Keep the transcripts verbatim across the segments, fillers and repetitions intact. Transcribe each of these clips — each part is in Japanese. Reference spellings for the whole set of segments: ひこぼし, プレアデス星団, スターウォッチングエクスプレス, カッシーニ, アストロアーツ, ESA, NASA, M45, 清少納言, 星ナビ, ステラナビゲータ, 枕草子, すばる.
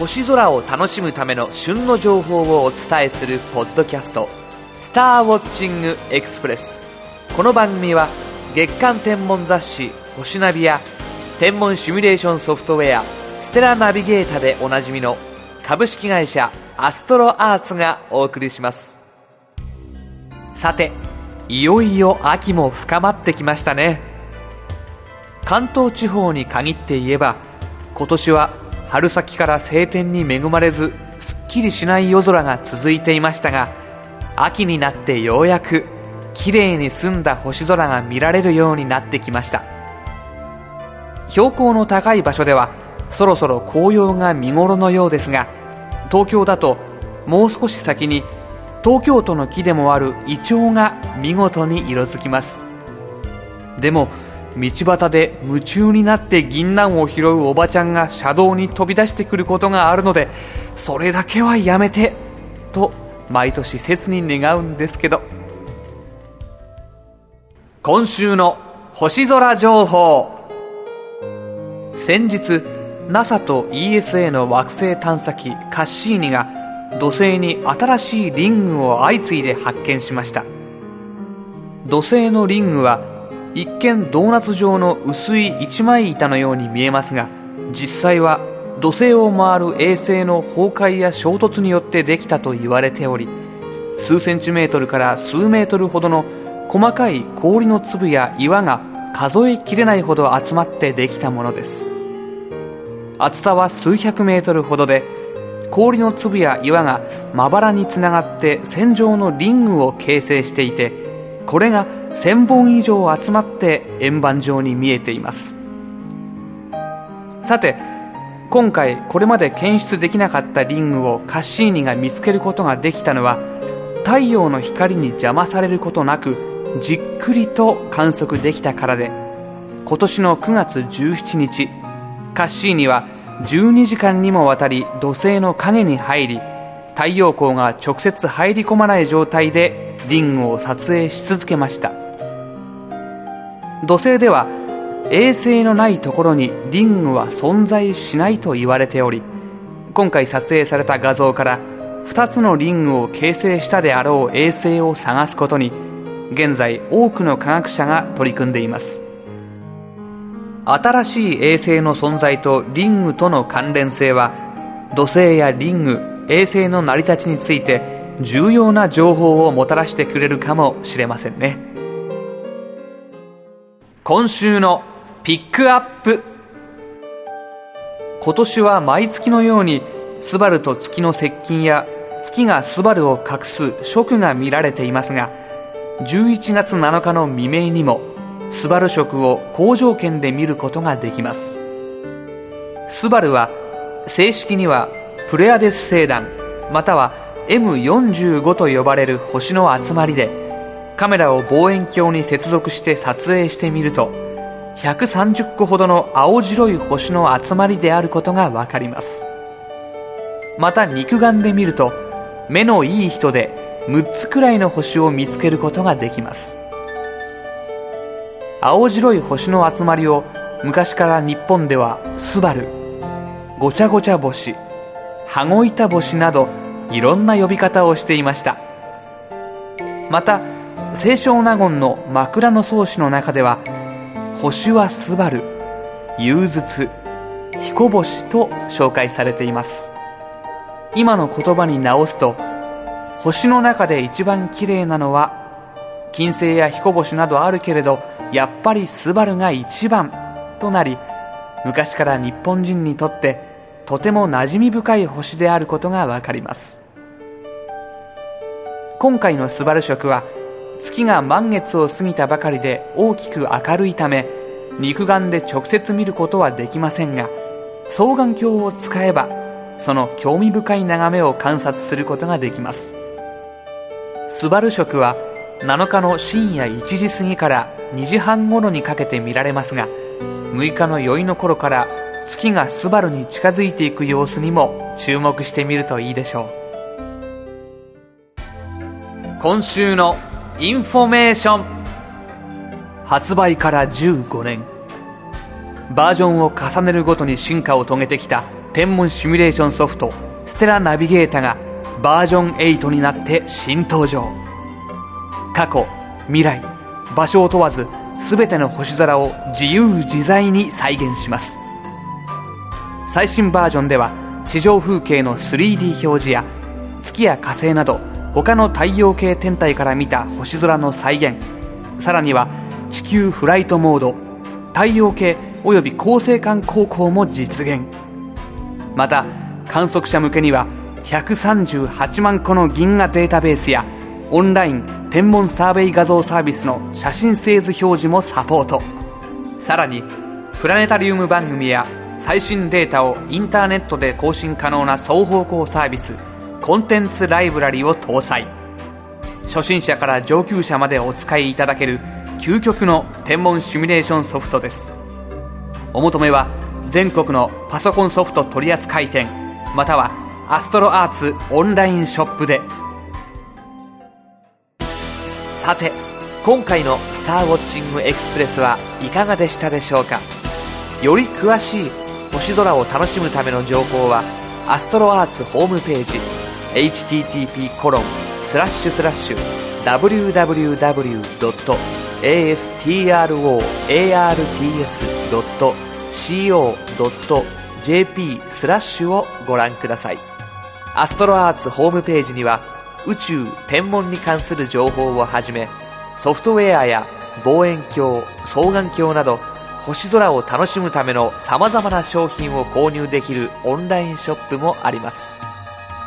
星空を楽しむための旬の情報をお伝えするポッドキャスト、スターウォッチングエクスプレス。この番組は月間天文雑誌星ナビや天文シミュレーションソフトウェアステラナビゲータでおなじみの株式会社アストロアーツがお送りします。さて、いよいよ秋も深まってきましたね。関東地方に限って言えば、今年は春先から晴天に恵まれず、すっきりしない夜空が続いていましたが、秋になってようやくきれいに澄んだ星空が見られるようになってきました。標高の高い場所ではそろそろ紅葉が見頃のようですが、東京だともう少し先に東京都の木でもあるイチョウが見事に色づきます。でも道端で夢中になって銀杏を拾うおばちゃんが車道に飛び出してくることがあるので、それだけはやめてと毎年切に願うんですけど。今週の星空情報。先日 NASA と イーエスエー の惑星探査機カッシーニが土星に新しいリングを相次いで発見しました。土星のリングは一見ドーナツ状の薄い一枚板のように見えますが、実際は土星を回る衛星の崩壊や衝突によってできたと言われており、数センチメートルから数メートルほどの細かい氷の粒や岩が数えきれないほど集まってできたものです。厚さは数百メートルほどで、氷の粒や岩がまばらにつながって線状のリングを形成していて、これがせんぼん以上集まって円盤状に見えています。さて、今回これまで検出できなかったリングをカッシーニが見つけることができたのは、太陽の光に邪魔されることなくじっくりと観測できたからで、今年のくがつじゅうしちにち、カッシーニはじゅうにじかんにもわたり土星の影に入り、太陽光が直接入り込まない状態でリングを撮影し続けました。土星では衛星のないところにリングは存在しないと言われており、今回撮影された画像からふたつのリングを形成したであろう衛星を探すことに、現在多くの科学者が取り組んでいます。新しい衛星の存在とリングとの関連性は、土星やリング、衛星の成り立ちについて重要な情報をもたらしてくれるかもしれませんね。今週のピックアップ。今年は毎月のようにスバルと月の接近や月がスバルを隠す食が見られていますが、じゅういちがつなのかの未明にもスバル食を好条件で見ることができます。スバルは正式にはプレアデス星団または エムよんじゅうご と呼ばれる星の集まりで、カメラを望遠鏡に接続して撮影してみるとひゃくさんじゅっこほどの青白い星の集まりであることがわかります。また肉眼で見ると、目のいい人でむっつくらいの星を見つけることができます。青白い星の集まりを昔から日本ではスバル、ごちゃごちゃ星、羽子板星などいろんな呼び方をしていました。また清少納言の枕草子の中では、星はスバル、融筒、彦星と紹介されています。今の言葉に直すと、星の中で一番きれいなのは金星や彦星などあるけれど、やっぱりスバルが一番となり、昔から日本人にとってとても馴染み深い星であることがわかります。今回のスバル食は月が満月を過ぎたばかりで大きく明るいため、肉眼で直接見ることはできませんが、双眼鏡を使えばその興味深い眺めを観察することができます。スバル食はなのかの深夜いちじ過ぎからにじはん頃にかけて見られますが、むいかの宵の頃から月がスバルに近づいていく様子にも注目してみるといいでしょう。今週のインフォメーション。発売からじゅうごねん、バージョンを重ねるごとに進化を遂げてきた天文シミュレーションソフトステラナビゲータがバージョンはちになって新登場。過去、未来、場所を問わず全ての星空を自由自在に再現します。最新バージョンでは地上風景の スリーディー 表示や月や火星など他の太陽系天体から見た星空の再現、さらには地球フライトモード、太陽系および恒星間航行も実現。また観測者向けにはひゃくさんじゅうはちまんこの銀河データベースやオンライン天文サーベイ画像サービスの写真製図表示もサポート。さらにプラネタリウム番組や最新データをインターネットで更新可能な双方向サービスコンテンツライブラリを搭載。初心者から上級者までお使いいただける究極の天文シミュレーションソフトです。お求めは全国のパソコンソフト取扱店またはアストロアーツオンラインショップで。さて、今回のスターウォッチングエクスプレスはいかがでしたでしょうか。より詳しい星空を楽しむための情報はアストロアーツホームページ エイチティーティーピー コロン スラッシュ スラッシュ ダブリュー ダブリュー ダブリュー ドット エーエスティーアールオーエーアールティーエス ドット シーオー ドット ジェーピー スラッシュをご覧ください。アストロアーツホームページには宇宙天文に関する情報をはじめソフトウェアや望遠鏡、双眼鏡など星空を楽しむためのさまざまな商品を購入できるオンラインショップもあります。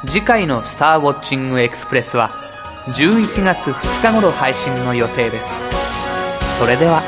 次回のスターウォッチングエクスプレスはじゅういちがつふつか頃配信の予定です。それでは。